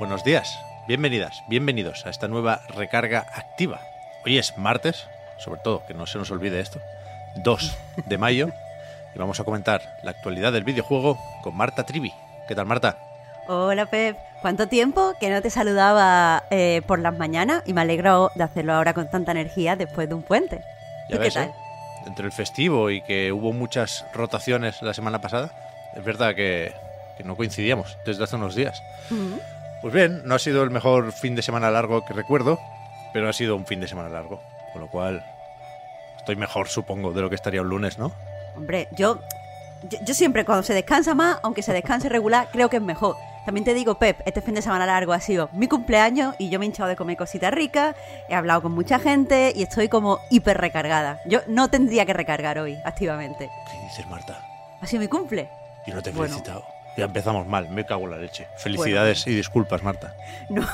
Buenos días, bienvenidas, bienvenidos a esta nueva Recarga Activa. Hoy es martes, sobre todo, que no se nos olvide esto, 2 de mayo, y vamos a comentar la actualidad del videojuego con Marta Trivi. ¿Qué tal, Marta? Hola, Pep. ¿Cuánto tiempo que no te saludaba por las mañanas? Y me alegro de hacerlo ahora con tanta energía después de un puente. ¿Y qué tal? Entre el festivo y que hubo muchas rotaciones la semana pasada, es verdad que no coincidíamos desde hace unos días. Uh-huh. Pues bien, no ha sido el mejor fin de semana largo que recuerdo, pero ha sido un fin de semana largo, con lo cual estoy mejor, supongo, de lo que estaría un lunes, ¿no? Hombre, yo siempre cuando se descansa más, aunque se descanse regular, creo que es mejor. También te digo, Pep, este fin de semana largo ha sido mi cumpleaños y yo me he hinchado de comer cositas ricas, he hablado con mucha gente y estoy como hiper recargada. Yo no tendría que recargar hoy, activamente. ¿Qué dices, Marta? Ha sido mi cumple. Y no te he felicitado. Ya empezamos mal, me cago en la leche. Felicidades y disculpas, Marta. No,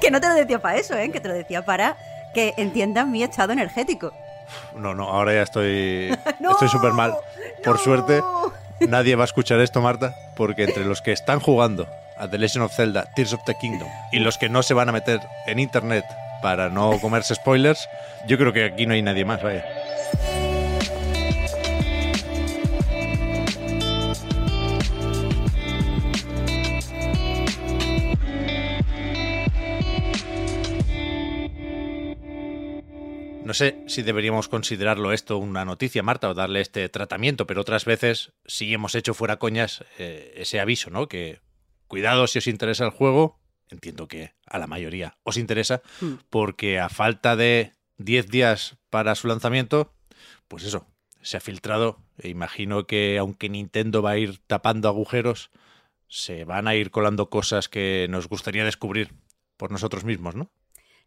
que no te lo decía para eso, que te lo decía para que entiendas mi estado energético. No, ahora ya estoy estoy súper mal. Por suerte, nadie va a escuchar esto, Marta, porque entre los que están jugando a The Legend of Zelda Tears of the Kingdom y los que no se van a meter en internet para no comerse spoilers, yo creo que aquí no hay nadie más, vaya. No sé si deberíamos considerarlo esto una noticia, Marta, o darle este tratamiento, pero otras veces sí hemos hecho fuera coñas ese aviso, ¿no? Que cuidado si os interesa el juego, entiendo que a la mayoría os interesa, porque a falta de 10 días para su lanzamiento, pues eso, se ha filtrado. E imagino que aunque Nintendo va a ir tapando agujeros, se van a ir colando cosas que nos gustaría descubrir por nosotros mismos, ¿no?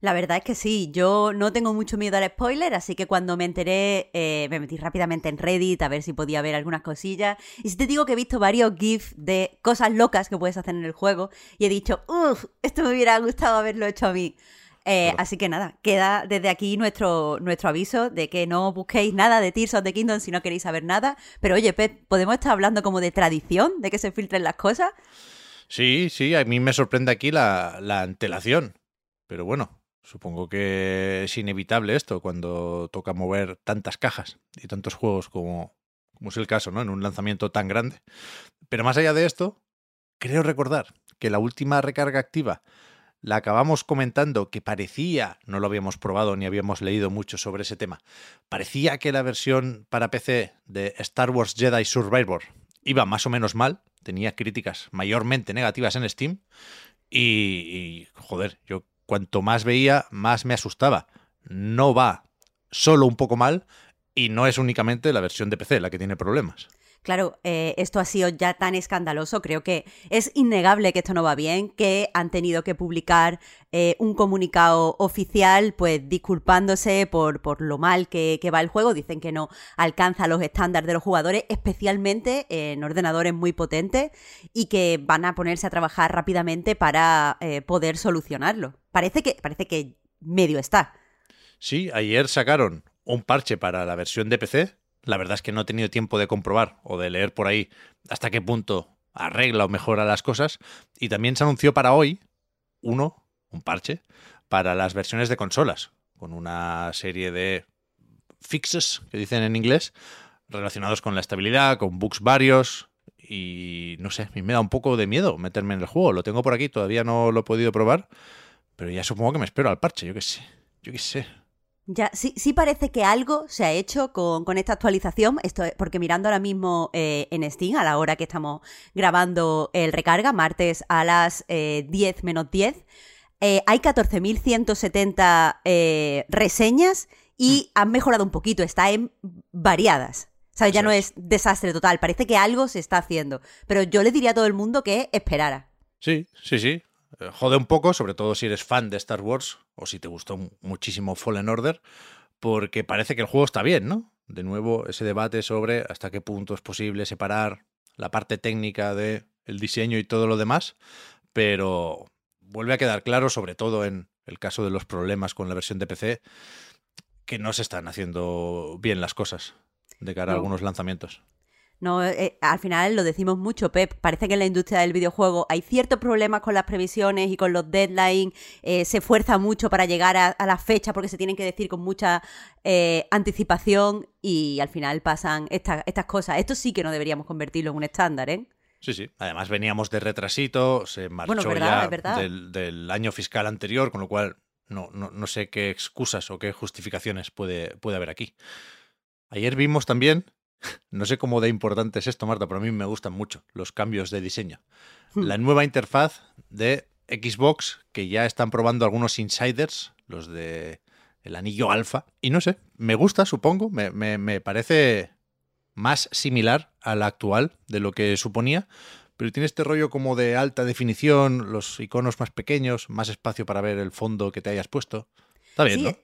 La verdad es que sí, yo no tengo mucho miedo al spoiler, así que cuando me enteré me metí rápidamente en Reddit a ver si podía ver algunas cosillas. Y si te digo que he visto varios GIFs de cosas locas que puedes hacer en el juego y he dicho, uff, esto me hubiera gustado haberlo hecho a mí. Claro. Así que nada, queda desde aquí nuestro aviso de que no busquéis nada de Tears of the Kingdom si no queréis saber nada. Pero oye, Pep, ¿podemos estar hablando como de tradición, de que se filtren las cosas? Sí, a mí me sorprende aquí la antelación, pero bueno. Supongo que es inevitable esto cuando toca mover tantas cajas y tantos juegos como es el caso, ¿no? En un lanzamiento tan grande. Pero más allá de esto, creo recordar que la última recarga activa la acabamos comentando que parecía, no lo habíamos probado ni habíamos leído mucho sobre ese tema, parecía que la versión para PC de Star Wars Jedi: Survivor iba más o menos mal, tenía críticas mayormente negativas en Steam y joder, yo cuanto más veía, más me asustaba. No va solo un poco mal y no es únicamente la versión de PC la que tiene problemas. Claro, esto ha sido ya tan escandaloso, creo que es innegable que esto no va bien, que han tenido que publicar un comunicado oficial pues disculpándose por lo mal que va el juego. Dicen que no alcanza los estándares de los jugadores, especialmente en ordenadores muy potentes, y que van a ponerse a trabajar rápidamente para poder solucionarlo. Parece que medio está. Sí, ayer sacaron un parche para la versión de PC. La verdad es que no he tenido tiempo de comprobar o de leer por ahí hasta qué punto arregla o mejora las cosas. Y también se anunció para hoy un parche, para las versiones de consolas, con una serie de fixes, que dicen en inglés, relacionados con la estabilidad, con bugs varios. Y no sé, a mí me da un poco de miedo meterme en el juego. Lo tengo por aquí, todavía no lo he podido probar, pero ya supongo que me espero al parche, yo qué sé. Ya, sí parece que algo se ha hecho con esta actualización, esto es porque mirando ahora mismo en Steam, a la hora que estamos grabando el recarga, martes a las 10 menos 10, hay 14.170 reseñas y han mejorado un poquito, está en variadas. O ¿Sabes? Ya no es desastre total. Parece que algo se está haciendo. Pero yo le diría a todo el mundo que esperara. Sí, sí, sí. Jode un poco, sobre todo si eres fan de Star Wars o si te gustó muchísimo Fallen Order, porque parece que el juego está bien, ¿no? De nuevo, ese debate sobre hasta qué punto es posible separar la parte técnica del diseño y todo lo demás, pero vuelve a quedar claro, sobre todo en el caso de los problemas con la versión de PC, que no se están haciendo bien las cosas de cara a algunos lanzamientos. No, al final lo decimos mucho, Pep. Parece que en la industria del videojuego hay ciertos problemas con las previsiones y con los deadlines. Se fuerza mucho para llegar a la fecha porque se tienen que decir con mucha anticipación y al final pasan estas cosas. Esto sí que no deberíamos convertirlo en un estándar, ¿eh? Sí, sí. Además veníamos de retrasito, se marchó del año fiscal anterior, con lo cual no sé qué excusas o qué justificaciones puede haber aquí. Ayer vimos también... No sé cómo de importante es esto, Marta, pero a mí me gustan mucho los cambios de diseño. La nueva interfaz de Xbox, que ya están probando algunos insiders, los de el anillo alfa, y no sé, me gusta, supongo, me parece más similar a la actual de lo que suponía, pero tiene este rollo como de alta definición, los iconos más pequeños, más espacio para ver el fondo que te hayas puesto. Está bien, sí. ¿No?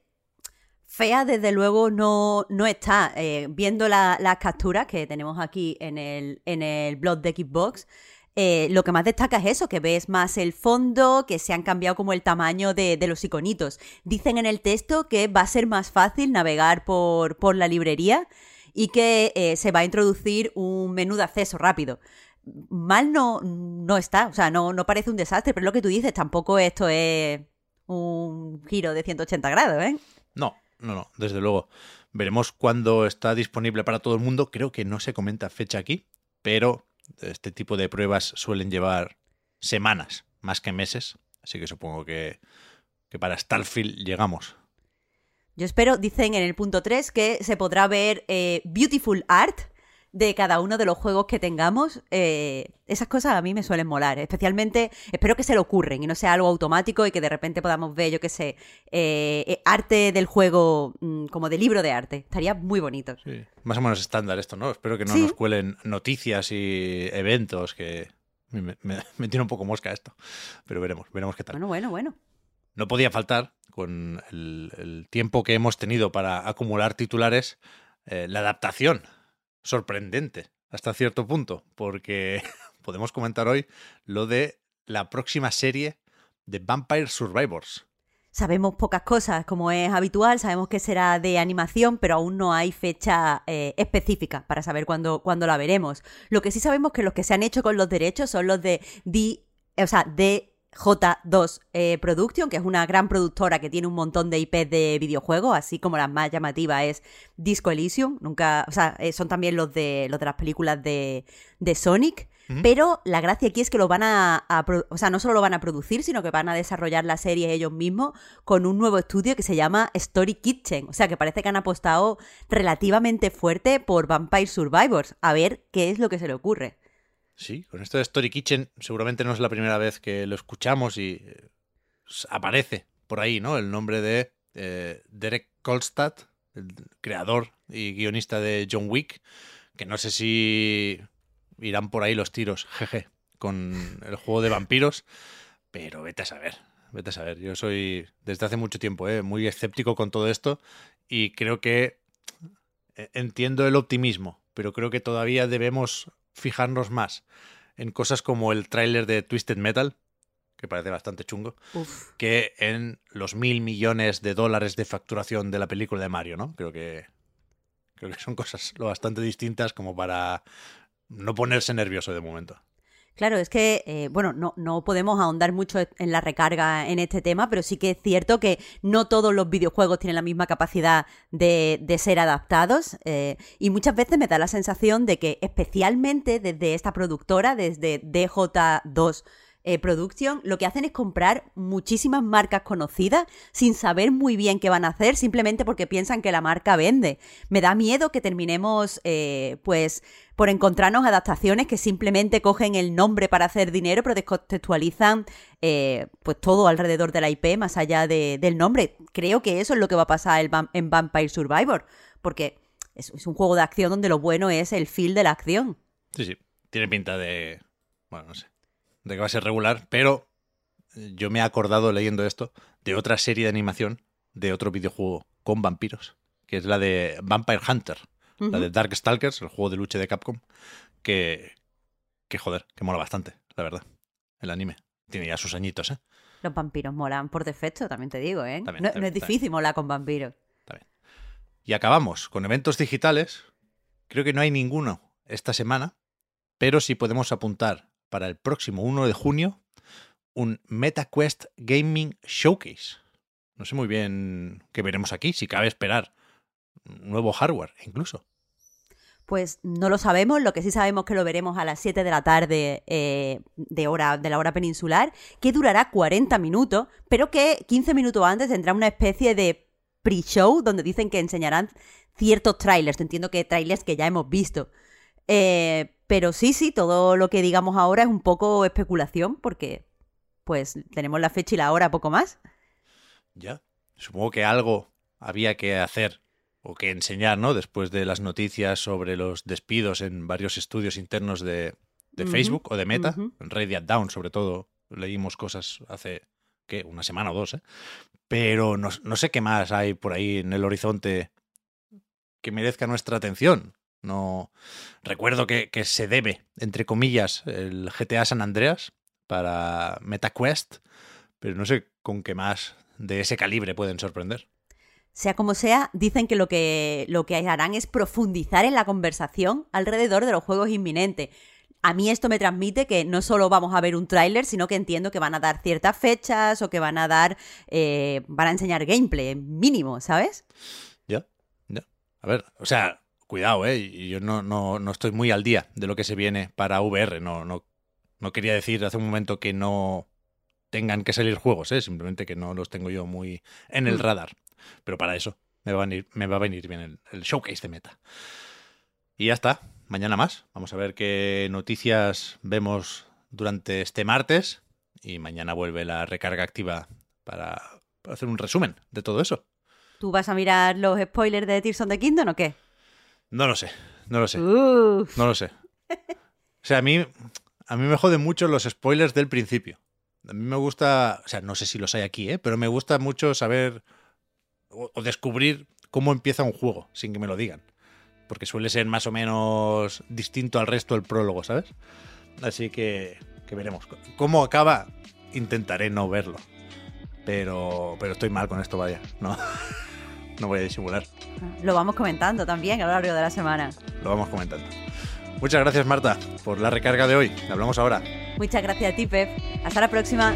Fea, desde luego, no está. Viendo las capturas que tenemos aquí en el blog de Xbox, lo que más destaca es eso, que ves más el fondo, que se han cambiado como el tamaño de los iconitos. Dicen en el texto que va a ser más fácil navegar por la librería y que se va a introducir un menú de acceso rápido. Mal no está, o sea, no parece un desastre, pero lo que tú dices, tampoco esto es un giro de 180 grados, ¿eh? No, desde luego. Veremos cuándo está disponible para todo el mundo. Creo que no se comenta fecha aquí, pero este tipo de pruebas suelen llevar semanas, más que meses. Así que supongo que para Starfield llegamos. Yo espero, dicen en el punto 3, que se podrá ver beautiful art de cada uno de los juegos que tengamos. Esas cosas a mí me suelen molar. Especialmente, espero que se le ocurren y no sea algo automático y que de repente podamos ver, yo qué sé, arte del juego como de libro de arte. Estaría muy bonito. Sí. Más o menos estándar esto, ¿no? Espero que no nos cuelen noticias y eventos, que me tiene un poco mosca esto. Pero veremos qué tal. Bueno. No podía faltar, con el tiempo que hemos tenido para acumular titulares, la adaptación. Sorprendente hasta cierto punto, porque podemos comentar hoy lo de la próxima serie de Vampire Survivors. Sabemos pocas cosas, como es habitual, sabemos que será de animación, pero aún no hay fecha específica para saber cuándo la veremos. Lo que sí sabemos que los que se han hecho con los derechos son los de J2 Production, que es una gran productora que tiene un montón de IPs de videojuegos, así como la más llamativa es Disco Elysium, son también los de las películas de Sonic, pero la gracia aquí es que lo van no solo lo van a producir, sino que van a desarrollar la serie ellos mismos con un nuevo estudio que se llama Story Kitchen, o sea que parece que han apostado relativamente fuerte por Vampire Survivors, a ver qué es lo que se le ocurre. Sí, con esto de Story Kitchen seguramente no es la primera vez que lo escuchamos y aparece por ahí, ¿no? El nombre de Derek Kolstad, el creador y guionista de John Wick, que no sé si irán por ahí los tiros, jeje, con el juego de vampiros, pero vete a saber. Yo soy, desde hace mucho tiempo, muy escéptico con todo esto y creo que entiendo el optimismo, pero creo que todavía debemos fijarnos más en cosas como el tráiler de Twisted Metal, que parece bastante chungo, que en los $1,000 millones de facturación de la película de Mario, ¿no? Creo que son cosas lo bastante distintas como para no ponerse nervioso de momento. Claro, es que, no podemos ahondar mucho en la recarga en este tema, pero sí que es cierto que no todos los videojuegos tienen la misma capacidad de ser adaptados y muchas veces me da la sensación de que especialmente desde esta productora, desde DJ2 Production, lo que hacen es comprar muchísimas marcas conocidas sin saber muy bien qué van a hacer, simplemente porque piensan que la marca vende. Me da miedo que terminemos, por encontrarnos adaptaciones que simplemente cogen el nombre para hacer dinero, pero descontextualizan todo alrededor de la IP más allá del nombre. Creo que eso es lo que va a pasar en Vampire Survivor, porque es un juego de acción donde lo bueno es el feel de la acción. Sí, sí. Tiene pinta de... Bueno, no sé. De que va a ser regular, pero yo me he acordado leyendo esto de otra serie de animación de otro videojuego con vampiros, que es la de Vampire Hunter, uh-huh. La de Darkstalkers, el juego de lucha de Capcom, que joder, que mola bastante, la verdad. El anime. Tiene ya sus añitos, ¿eh? Los vampiros molan por defecto, también te digo, ¿eh? También, no es difícil molar con vampiros. También. Y acabamos con eventos digitales. Creo que no hay ninguno esta semana, pero sí podemos apuntar para el próximo 1 de junio un Meta Quest Gaming Showcase. No sé muy bien qué veremos aquí, si cabe esperar nuevo hardware incluso. Pues no lo sabemos, lo que sí sabemos es que lo veremos a las 7 de la tarde de la hora peninsular, que durará 40 minutos, pero que 15 minutos antes tendrá una especie de pre-show donde dicen que enseñarán ciertos trailers. Entiendo que trailers que ya hemos visto. Pero sí, todo lo que digamos ahora es un poco especulación porque pues tenemos la fecha y la hora, poco más. Ya, supongo que algo había que hacer o que enseñar, ¿no? Después de las noticias sobre los despidos en varios estudios internos de uh-huh. Facebook o de Meta, uh-huh. en Radiant Down sobre todo, leímos cosas hace, ¿qué? Una semana o dos, ¿eh? Pero no sé qué más hay por ahí en el horizonte que merezca nuestra atención. No recuerdo que se debe, entre comillas, el GTA San Andreas para Meta Quest, pero no sé con qué más de ese calibre pueden sorprender. Sea como sea, dicen que lo que harán es profundizar en la conversación alrededor de los juegos inminentes. A mí esto me transmite que no solo vamos a ver un tráiler, sino que entiendo que van a dar ciertas fechas o que van a enseñar gameplay mínimo, ¿sabes? Ya. A ver, o sea, cuidado, yo no estoy muy al día de lo que se viene para VR. No quería decir hace un momento que no tengan que salir juegos, simplemente que no los tengo yo muy en el radar. Pero para eso me va a venir bien el showcase de Meta. Y ya está, mañana más. Vamos a ver qué noticias vemos durante este martes. Y mañana vuelve la recarga activa para hacer un resumen de todo eso. ¿Tú vas a mirar los spoilers de Tears of the Kingdom o qué? No lo sé. Uf. No lo sé. O sea, a mí me joden mucho los spoilers del principio. A mí me gusta, o sea, no sé si los hay aquí, pero me gusta mucho saber... o descubrir cómo empieza un juego sin que me lo digan, porque suele ser más o menos distinto al resto del prólogo, ¿sabes? Así que veremos cómo acaba. Intentaré no verlo, pero estoy mal con esto, vaya, no voy a disimular. Lo vamos comentando también a lo largo de la semana. Muchas gracias, Marta, por la recarga de hoy. Te hablamos ahora. Muchas gracias a ti, Pep. Hasta la próxima.